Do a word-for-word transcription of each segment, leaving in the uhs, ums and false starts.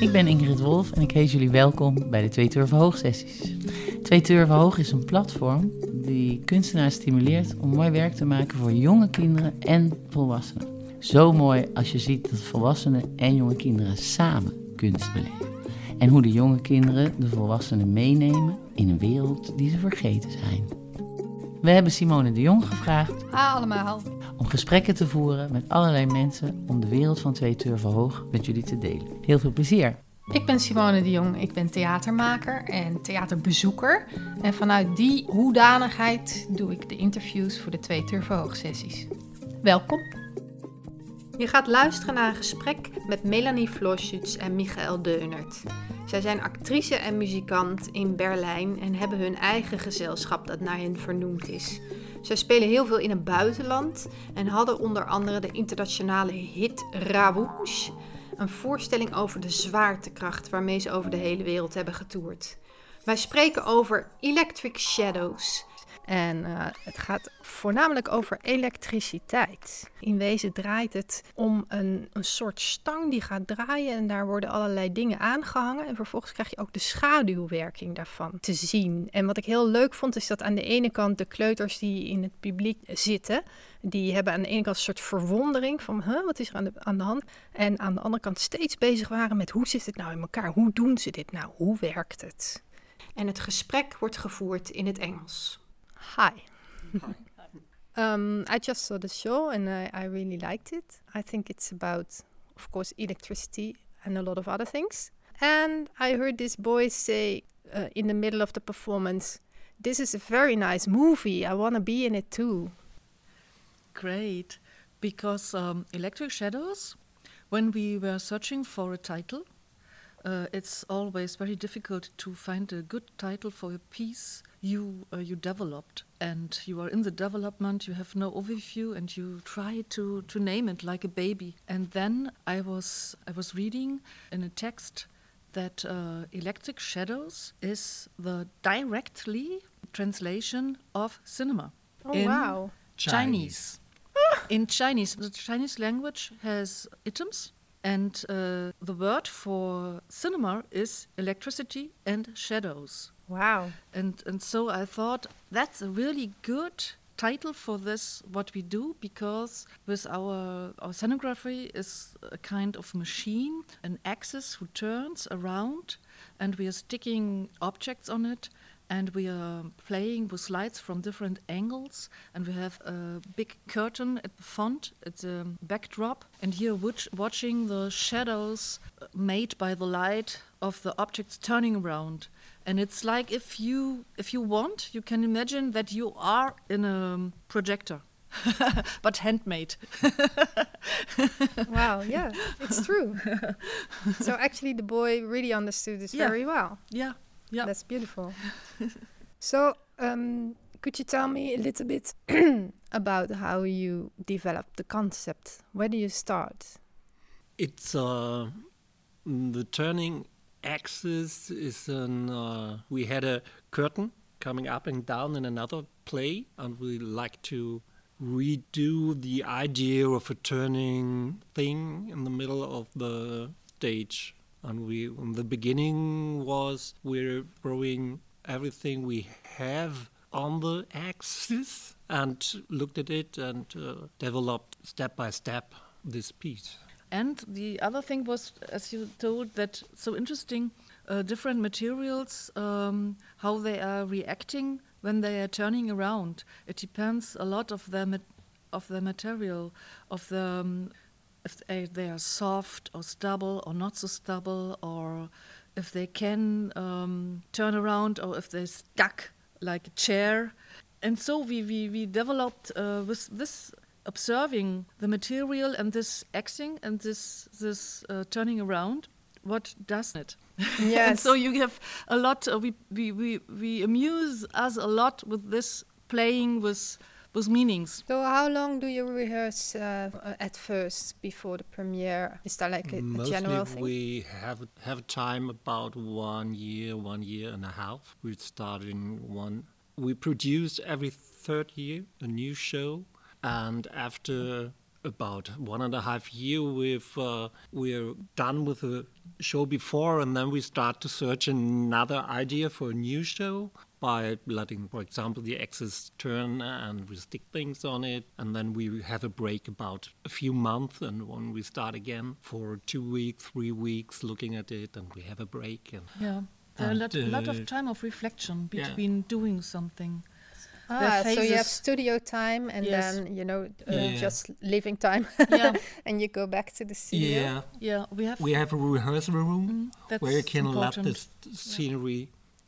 Ik ben Ingrid Wolf en ik heet jullie welkom bij de Twee Turven Hoog sessies. Twee Turven Hoog is een platform die kunstenaars stimuleert om mooi werk te maken voor jonge kinderen en volwassenen. Zo mooi als je ziet dat volwassenen en jonge kinderen samen kunst beleven. En hoe de jonge kinderen de volwassenen meenemen in een wereld die ze vergeten zijn. We hebben Simone de Jong gevraagd ah, allemaal. om gesprekken te voeren met allerlei mensen om de wereld van Twee Turven Hoog met jullie te delen. Heel veel plezier! Ik ben Simone de Jong, ik ben theatermaker en theaterbezoeker. En vanuit die hoedanigheid doe ik de interviews voor de Twee Turven Hoog sessies. Welkom! Je gaat luisteren naar een gesprek met Melanie Florschütz en Michael Döhnert. Zij zijn actrice en muzikant in Berlijn en hebben hun eigen gezelschap dat naar hen vernoemd is. Zij spelen heel veel in het buitenland en hadden onder andere de internationale hit Ravouche, een voorstelling over de zwaartekracht waarmee ze over de hele wereld hebben getoerd. Wij spreken over Electric Shadows. En uh, het gaat voornamelijk over elektriciteit. In wezen draait het om een, een soort stang die gaat draaien en daar worden allerlei dingen aangehangen. En vervolgens krijg je ook de schaduwwerking daarvan te zien. En wat ik heel leuk vond is dat aan de ene kant de kleuters die in het publiek zitten, die hebben aan de ene kant een soort verwondering van huh, wat is er aan de, aan de hand? En aan de andere kant steeds bezig waren met hoe zit het nou in elkaar? Hoe doen ze dit nou? Hoe werkt het? En het gesprek wordt gevoerd in het Engels. Hi. Hi. um, I just saw the show and I, I really liked it. I think it's about, of course, electricity and a lot of other things. And I heard this boy say uh, in the middle of the performance, "This is a very nice movie. I want to be in it too." Great. Because um, Electric Shadows, when we were searching for a title, Uh, it's always very difficult to find a good title for a piece you uh, you developed, and you are in the development, you have no overview, and you try to, to name it like a baby. And then I was I was reading in a text that uh, Electric Shadows is the directly translation of cinema oh, in wow. Chinese. Chinese. In Chinese, the Chinese language has idioms. And uh, the word for cinema is electricity and shadows. Wow. And and so I thought that's a really good title for this, what we do, because with our, our scenography is a kind of machine, an axis who turns around, and we are sticking objects on it, and we are playing with lights from different angles, and we have a big curtain at the front, at the backdrop, and here watch, watching the shadows made by the light of the objects turning around. And it's like if you if you want, you can imagine that you are in a projector, but handmade. Wow, yeah, it's true. So actually the boy really understood this yeah. very well. Yeah. Yeah. That's beautiful. So, um, could you tell me a little bit about how you developed the concept? Where do you start? It's uh, the turning axis is an. Uh, we had a curtain coming up and down in another play, and we like to redo the idea of a turning thing in the middle of the stage. And we, in the beginning, was we're throwing everything we have on the axis and looked at it and uh, developed step by step this piece. And the other thing was, as you told, that so interesting, uh, different materials, um, how they are reacting when they are turning around. It depends a lot of the ma- of the material, of the. Um, If they are soft or stubble or not so stubble, or if they can um, turn around, or if they're stuck like a chair. And so we, we, we developed uh, with this observing the material and this acting and this, this uh, turning around, what does it? Yes. And so you have a lot, uh, we, we, we, we amuse us a lot with this playing with with meanings. So how long do you rehearse uh, at first before the premiere? Is that like a, a general thing? Mostly we have have time about one year, one year and a half. We start in one. We produce every third year a new show, and after about one and a half year. We've uh, we're done with the show before, and then we start to search another idea for a new show by letting, for example, the axis turn, and we stick things on it, and then we have a break about a few months, and when we start again for two weeks, three weeks, looking at it, and we have a break. And yeah, there and a lot, uh, lot of time of reflection between yeah. doing something. Ah, so you have studio time and yes. then, you know, uh, yeah. just living time. yeah. And you go back to the studio. Yeah, yeah. We have we have a rehearsal room mm, where you can important. let the scenery yeah.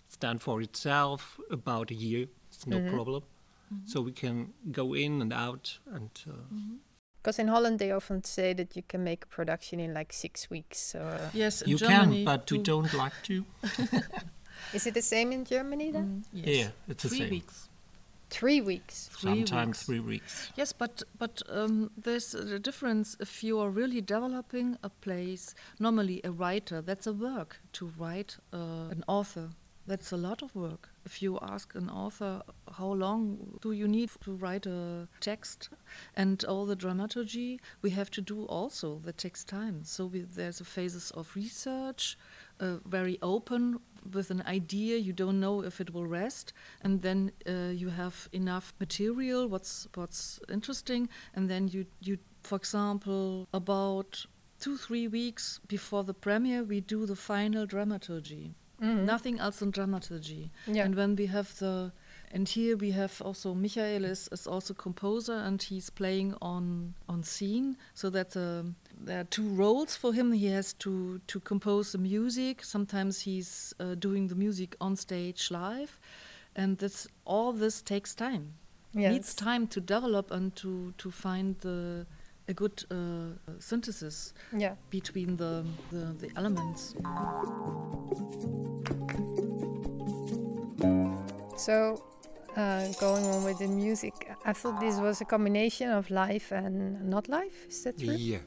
stand for itself about a year. It's no mm-hmm. problem. Mm-hmm. So we can go in and out. and. Uh, mm-hmm. Because in Holland they often say that you can make a production in like six weeks. Or yes, in you Germany can, but too. we don't like to. Is it the same in Germany then? Mm, yes. Yeah, it's the Three same. Three weeks. Three weeks. Three Sometimes weeks. three weeks. Yes, but but um, there's a difference if you are really developing a place. Normally a writer, that's a work to write uh, an author. That's a lot of work. If you ask an author how long do you need to write a text and all the dramaturgy, we have to do also. That takes time. So we, there's a phases of research, uh, very open with an idea. You don't know if it will rest, and then uh, you have enough material. What's what's interesting, and then you you for example about two three weeks before the premiere we do the final dramaturgy. Mm-hmm. Nothing else than dramaturgy. Yeah. And when we have the, and here we have also Michael is, is also composer, and he's playing on on scene. So that uh, there are two roles for him. He has to to compose the music. Sometimes he's uh, doing the music on stage live, and that's all. This takes time. Yes. It needs time to develop and to to find the a good uh, synthesis yeah. between the the, the elements. So, uh, going on with the music, I thought this was a combination of live and not live. Is that true? Yeah,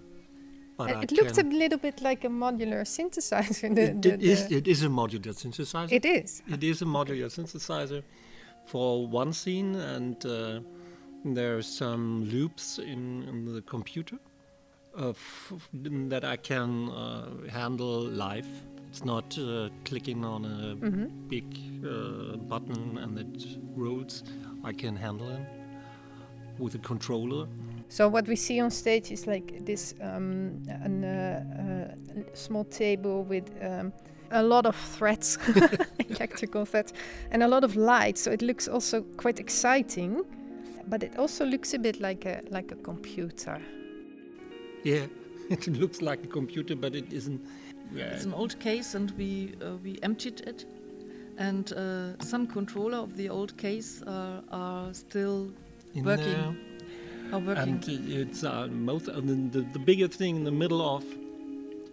but uh, it looked a little bit like a modular synthesizer. the, it, the, it is. It is a modular synthesizer. It is. It is a modular synthesizer for one scene, and uh, there are some loops in, in the computer uh, f- that I can uh, handle live. It's not uh, clicking on a mm-hmm. big uh, button and it rolls. I can handle it with a controller. So what we see on stage is like this um, an, uh, uh, small table with um, a lot of threads, electrical threads, and a lot of lights. So it looks also quite exciting, but it also looks a bit like a like a computer. Yeah, it looks like a computer, but it isn't. Yeah. It's an old case, and we uh, we emptied it, and uh, some controller of the old case are, are still in working. Are working. And it's uh, most uh, the, the biggest thing in the middle of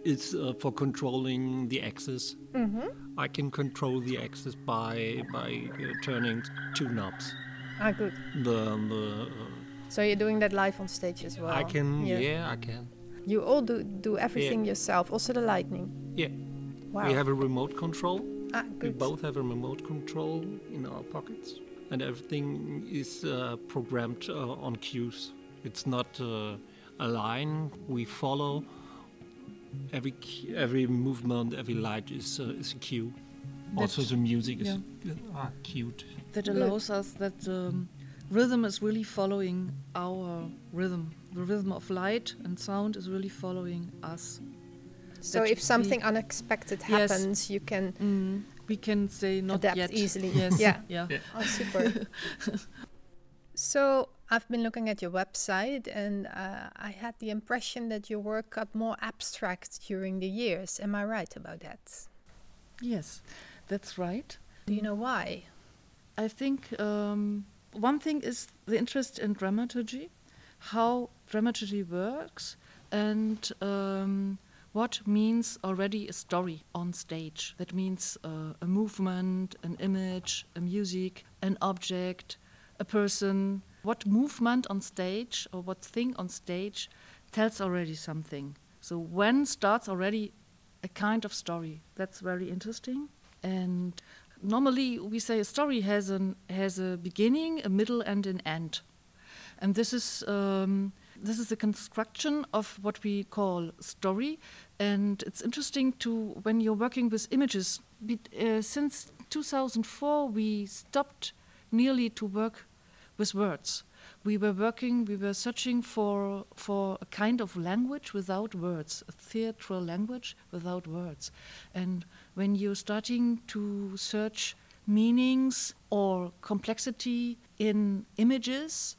is uh, for controlling the axis. Mm-hmm. I can control the axis by by uh, turning two knobs. Ah, good. The, the, uh, so you're doing that live on stage as well. I can. Yeah, yeah I can. You all do, do everything yeah. yourself, also the lightning. Yeah. Wow. We have a remote control. Ah, good. We both have a remote control in our pockets, and everything is uh, programmed uh, on cues. It's not uh, a line we follow. Every every movement, every light is uh, is a cue. That also, the music yeah. is uh, cued. That allows good. us that um, rhythm is really following our rhythm. The rhythm of light and sound is really following us. So that if something unexpected happens, yes. you can... Mm. We can say not adapt yet. easily. Yes. yeah. yeah. yeah. Oh, super. So I've been looking at your website, and uh, I had the impression that your work got more abstract during the years. Am I right about that? Yes, that's right. Do you know why? I think um, one thing is the interest in dramaturgy, how dramaturgy works, and um, what means already a story on stage. That means uh, a movement, an image, a music, an object, a person. What movement on stage or what thing on stage tells already something. So when starts already a kind of story. That's very interesting. And normally we say a story has an has a beginning, a middle, and an end. And this is um, This is a construction of what we call story, and it's interesting to when you're working with images. Be, uh, since two thousand four, we stopped nearly to work with words. We were working, we were searching for for a kind of language without words, a theatrical language without words. And when you're starting to search meanings or complexity in images,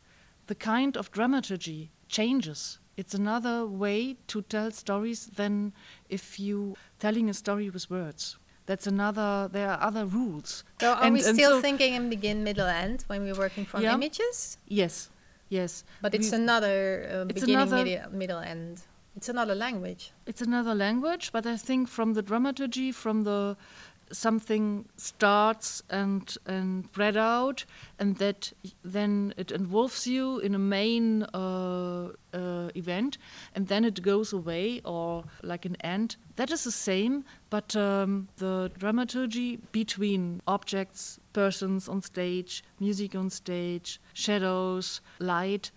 the kind of dramaturgy changes. It's another way to tell stories than if you telling a story with words. That's another, there are other rules. So are and, we still so thinking in begin, middle, end when we're working from yeah. images? Yes, yes. But it's we, another uh, it's beginning, another, middle, middle, end. It's another language. It's another language, but I think from the dramaturgy, from the something starts and, and read out, and that then it involves you in a main uh, uh, event, and then it goes away or like an end. That is the same, but um, the dramaturgy between objects, persons on stage, music on stage, shadows, light,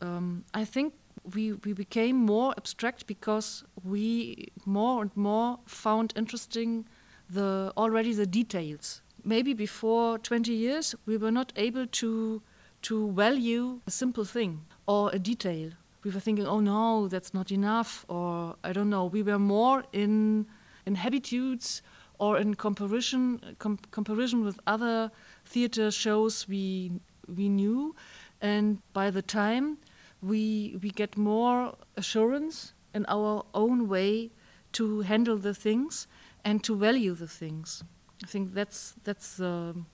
um, I think We, we became more abstract because we more and more found interesting the already the details. Maybe before twenty years we were not able to to value a simple thing or a detail. We were thinking, oh no, that's not enough, or I don't know. We were more in in habitudes or in comparison com- comparison with other theater shows we we knew, and by the time we we get more assurance in our own way to handle the things and to value the things. I think that's that's the point.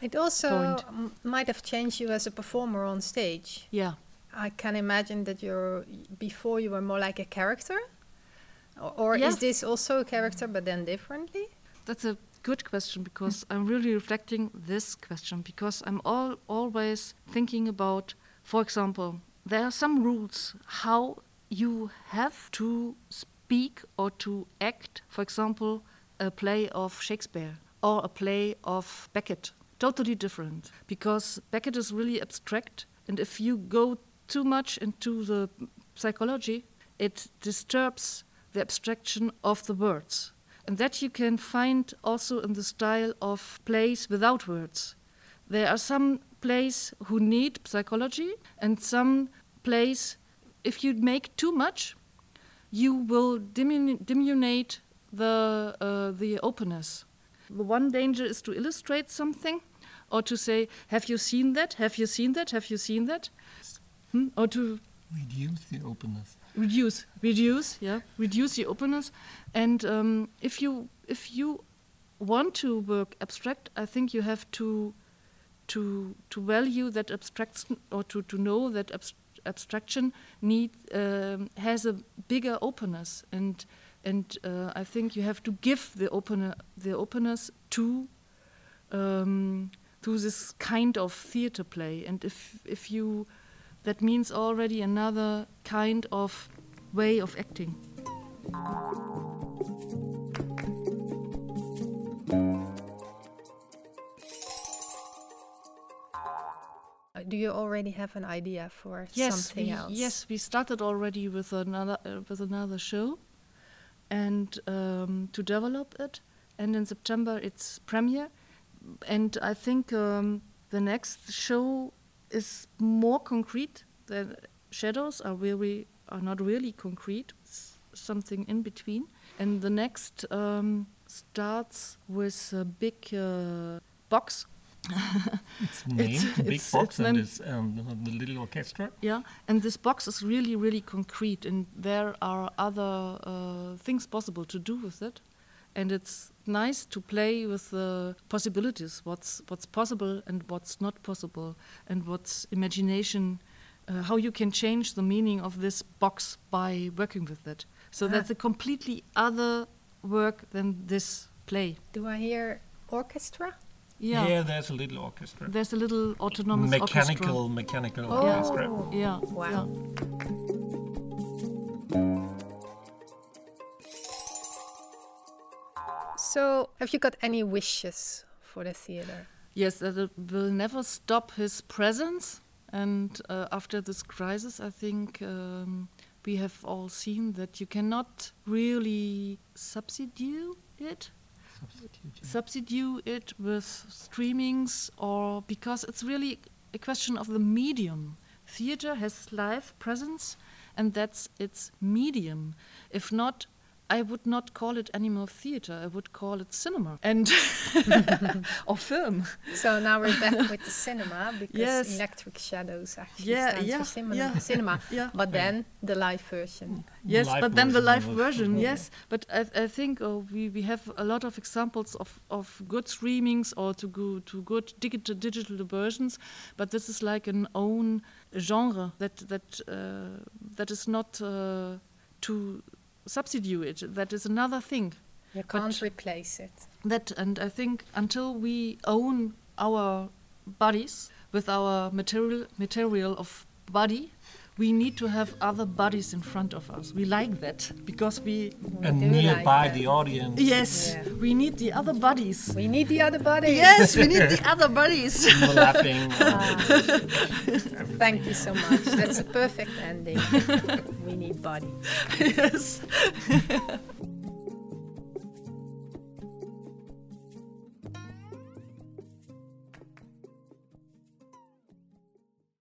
It also m- might have changed you as a performer on stage. Yeah, I can imagine that you're before you were more like a character, or, or yes. Is this also a character but then differently? That's a good question, because I'm really reflecting this question, because I'm all always thinking about, for example, there are some rules how you have to speak or to act, for example, a play of Shakespeare or a play of Beckett. Totally different, because Beckett is really abstract, and if you go too much into the psychology, it disturbs the abstraction of the words. And that you can find also in the style of plays without words. There are some plays who need psychology, and some plays, if you make too much, you will dimin- diminuate the uh, the openness. The one danger is to illustrate something, or to say, "Have you seen that? Have you seen that? Have you seen that?" Hmm? Or to reduce the openness. Reduce, reduce, yeah, reduce the openness. And um, if you if you want to work abstract, I think you have to to to value that abstraction, or to to know that abstraction. Abstraction need um, has a bigger openness, and and uh, I think you have to give the open the openness to um, to this kind of theater play. And if if you, that means already another kind of way of acting. Do you already have an idea for yes, something we, else? Yes, we started already with another uh, with another show, and um, to develop it. And in September it's premiere, and I think um, the next show is more concrete. The shadows are really are not really concrete. It's something in between. And the next um, starts with a big uh, box. It's named it's, big it's, box it's and this um, the little orchestra. Yeah, and this box is really, really concrete, and there are other uh, things possible to do with it. And it's nice to play with the possibilities, what's what's possible and what's not possible, and what's imagination, uh, how you can change the meaning of this box by working with it. So ah. that's a completely other work than this play. Do I hear orchestra? Yeah. yeah, there's a little orchestra. There's a little autonomous mechanical, orchestra. Mechanical oh. orchestra. Yeah. Wow. Yeah. So, have you got any wishes for the theater? Yes, that it will never stop his presence, And uh, after this crisis, I think um, we have all seen that you cannot really substitute it. Substitute. Substitute it with streamings, or because it's really a question of the medium. Theater has live presence, and that's its medium. If not, I would not call it anymore theater. I would call it cinema and or film. So now we're back with the cinema, because yes. Electric Shadows actually yeah, stands yeah, for cinema. Yeah. cinema. Yeah. But then the live version. Yes, live but then the live version. version. Yes, but I, I think oh, we, we have a lot of examples of, of good streamings or to go to good digital digital versions. But this is like an own genre that that uh, that is not uh, too. Substitute it. That is another thing. You can't but replace it. That, and I think until we own our bodies with our material material of body, we need to have other bodies in front of us. We like that because we and nearby like the audience. Yes, yeah. We need the other bodies. We need the other bodies. Yes, we need the other bodies. We're. uh, Thank you so much. That's a perfect ending. We need bodies. Yes.